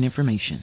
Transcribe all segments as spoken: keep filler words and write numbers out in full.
information.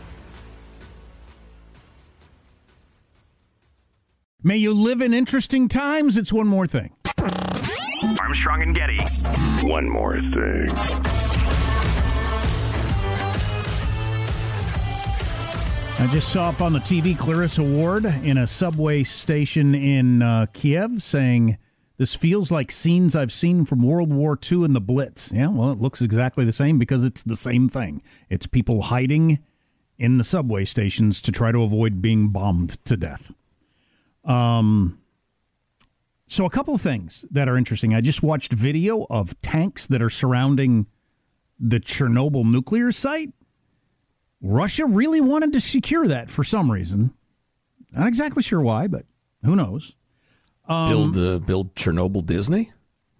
May you live in interesting times. It's one more thing. Armstrong and Getty. One more thing. I just saw up on the T V Clarissa Ward in a subway station in uh, Kiev saying, "This feels like scenes I've seen from World War Two and the Blitz." Yeah, well, it looks exactly the same because it's the same thing. It's people hiding in the subway stations to try to avoid being bombed to death. Um, so a couple of things that are interesting. I just watched video of tanks that are surrounding the Chernobyl nuclear site. Russia really wanted to secure that for some reason. Not exactly sure why, but who knows? Um, build, uh, build Chernobyl Disney?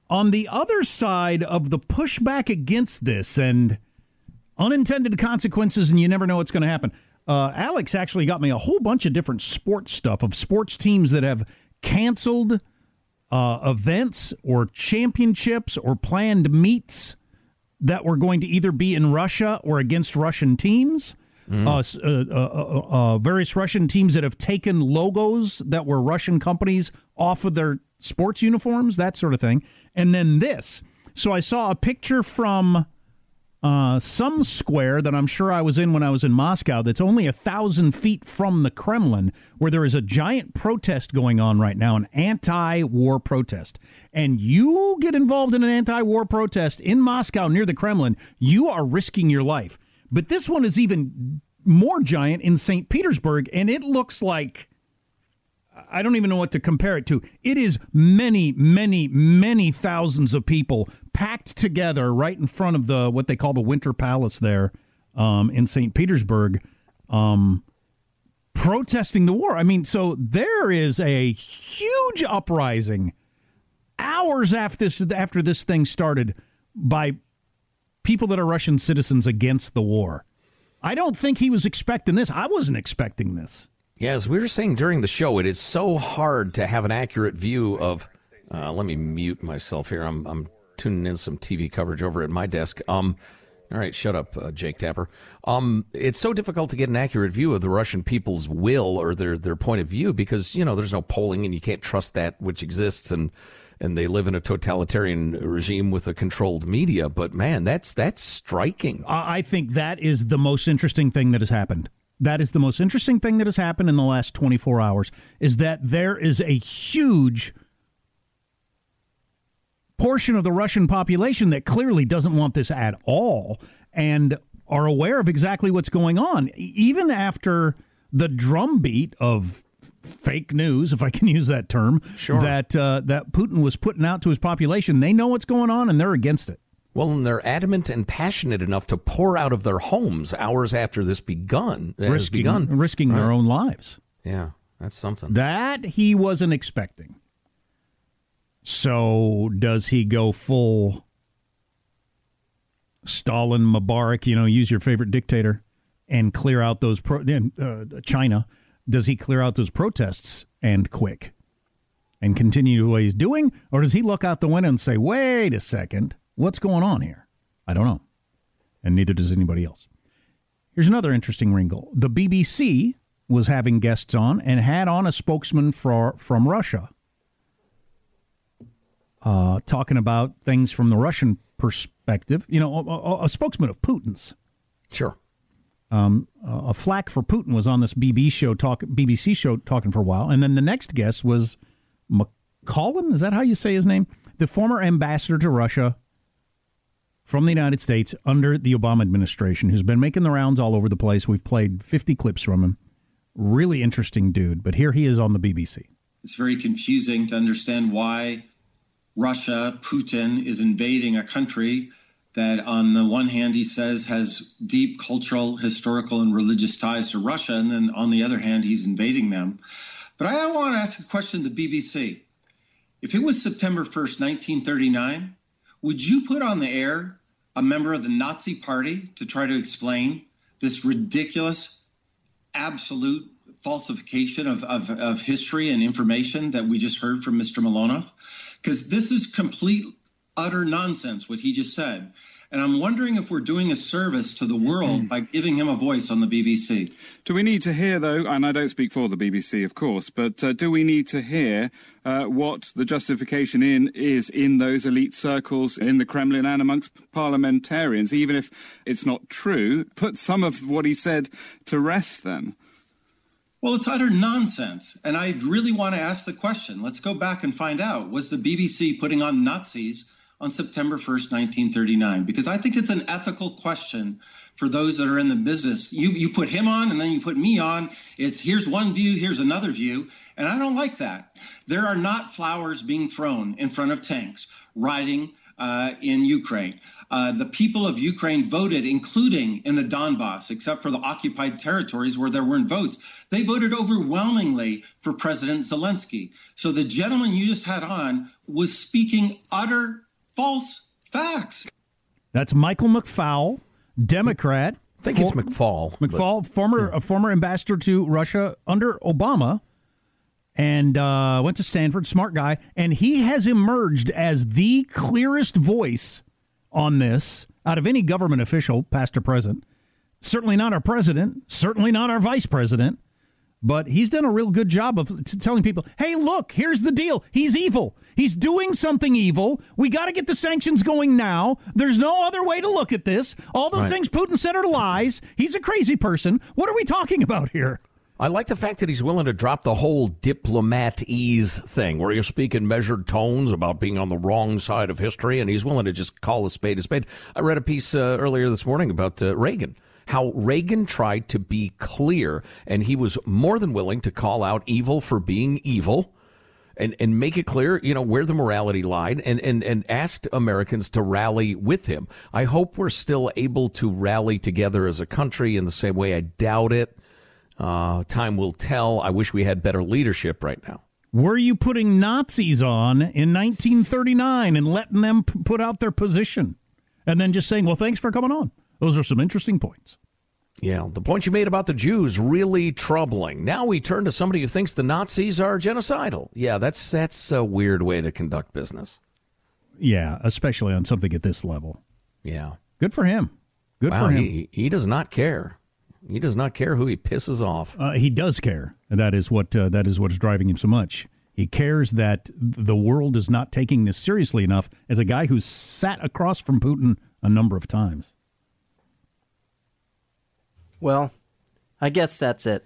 On the other side of the pushback against this and unintended consequences, and you never know what's going to happen. Uh, Alex actually got me a whole bunch of different sports stuff of sports teams that have canceled uh, events or championships or planned meets that were going to either be in Russia or against Russian teams. Mm. Uh, uh, uh, uh, various Russian teams that have taken logos that were Russian companies off of their sports uniforms, that sort of thing. And then this. So I saw a picture from Uh, some square that I'm sure I was in when I was in Moscow that's only a thousand feet from the Kremlin, where there is a giant protest going on right now, an anti-war protest. And you get involved in an anti-war protest in Moscow near the Kremlin, you are risking your life. But this one is even more giant in Saint Petersburg, and it looks like, I don't even know what to compare it to. It is many, many, many thousands of people packed together right in front of the what they call the Winter Palace there um, in Saint Petersburg, um, protesting the war. I mean, so there is a huge uprising hours after this, after this thing started by people that are Russian citizens against the war. I don't think he was expecting this. I wasn't expecting this. Yeah, as we were saying during the show, it is so hard to have an accurate view of uh, let me mute myself here. I'm I'm tuning in some T V coverage over at my desk. Um, all right, shut up, uh, Jake Tapper. Um, it's so difficult to get an accurate view of the Russian people's will or their, their point of view because, you know, there's no polling and you can't trust that which exists, and and they live in a totalitarian regime with a controlled media. But, man, that's that's striking. I think that is the most interesting thing that has happened. That is the most interesting thing that has happened in the last twenty-four hours, is that there is a huge portion of the Russian population that clearly doesn't want this at all and are aware of exactly what's going on. Even after the drumbeat of fake news, if I can use that term, sure. that uh, that Putin was putting out to his population. They know what's going on, and they're against it. Well, and they're adamant and passionate enough to pour out of their homes hours after this begun. Risking, has begun. risking right. their own lives. Yeah, that's something. That he wasn't expecting. So does he go full Stalin, Mubarak, you know, use your favorite dictator, and clear out those pro- uh, China? Does he clear out those protests and quick and continue the way he's doing? Or does he look out the window and say, wait a second, what's going on here? I don't know. And neither does anybody else. Here's another interesting wrinkle. The B B C was having guests on and had on a spokesman for, from Russia uh, talking about things from the Russian perspective. You know, a, a, a spokesman of Putin's. Sure. Um, a flack for Putin was on this B B C show talk, B B C show talking for a while. And then the next guest was McCollum. Is that how you say his name? The former ambassador to Russia from the United States under the Obama administration, who's been making the rounds all over the place. We've played fifty clips from him. Really interesting dude. But here he is on the B B C. It's very confusing to understand why Russia, Putin, is invading a country that on the one hand he says has deep cultural, historical, and religious ties to Russia, and then on the other hand he's invading them. But I want to ask a question to the B B C. If it was September first, nineteen thirty-nine, would you put on the air a member of the Nazi Party to try to explain this ridiculous, absolute falsification of, of, of history and information that we just heard from Mister Milonov? Because this is complete, utter nonsense, what he just said. And I'm wondering if we're doing a service to the world by giving him a voice on the B B C. Do we need to hear, though, and I don't speak for the B B C, of course, but uh, do we need to hear uh, what the justification in is in those elite circles, in the Kremlin and amongst parliamentarians, even if it's not true? Put some of what he said to rest then. Well, it's utter nonsense. And I really want to ask the question. Let's go back and find out. Was the B B C putting on Nazis on September first, nineteen thirty-nine? Because I think it's an ethical question for those that are in the business. You you put him on and then you put me on. It's here's one view, here's another view. And I don't like that. There are not flowers being thrown in front of tanks riding uh, in Ukraine. Uh, the people of Ukraine voted, including in the Donbass, except for the occupied territories where there weren't votes. They voted overwhelmingly for President Zelensky. So the gentleman you just had on was speaking utter false facts. That's Michael McFaul, Democrat. I think for, it's McFaul. McFaul, but, former yeah. a former ambassador to Russia under Obama, and uh, went to Stanford, smart guy. And he has emerged as the clearest voice on this out of any government official, past or present. Certainly not our president, certainly not our vice president. But he's done a real good job of t- telling people, hey, look, here's the deal. He's evil. He's doing something evil. We got to get the sanctions going now. There's no other way to look at this. All those right. things Putin said are lies. He's a crazy person. What are we talking about here? I like the fact that he's willing to drop the whole diplomat-ease thing where you speak in measured tones about being on the wrong side of history, and he's willing to just call a spade a spade. I read a piece uh, earlier this morning about uh, Reagan. How Reagan tried to be clear, and he was more than willing to call out evil for being evil and, and make it clear, you know, where the morality lied, and, and, and asked Americans to rally with him. I hope we're still able to rally together as a country in the same way. I doubt it. Uh, time will tell. I wish we had better leadership right now. Were you putting Nazis on in nineteen thirty-nine and letting them p- put out their position and then just saying, well, thanks for coming on? Those are some interesting points. Yeah, the point you made about the Jews, really troubling. Now we turn to somebody who thinks the Nazis are genocidal. Yeah, that's that's a weird way to conduct business. Yeah, especially on something at this level. Yeah. Good for him. Good wow, for him. He, he does not care. He does not care who he pisses off. Uh, he does care. And that is what uh, that is what is driving him so much. He cares that the world is not taking this seriously enough, as a guy who's sat across from Putin a number of times. Well, I guess that's it.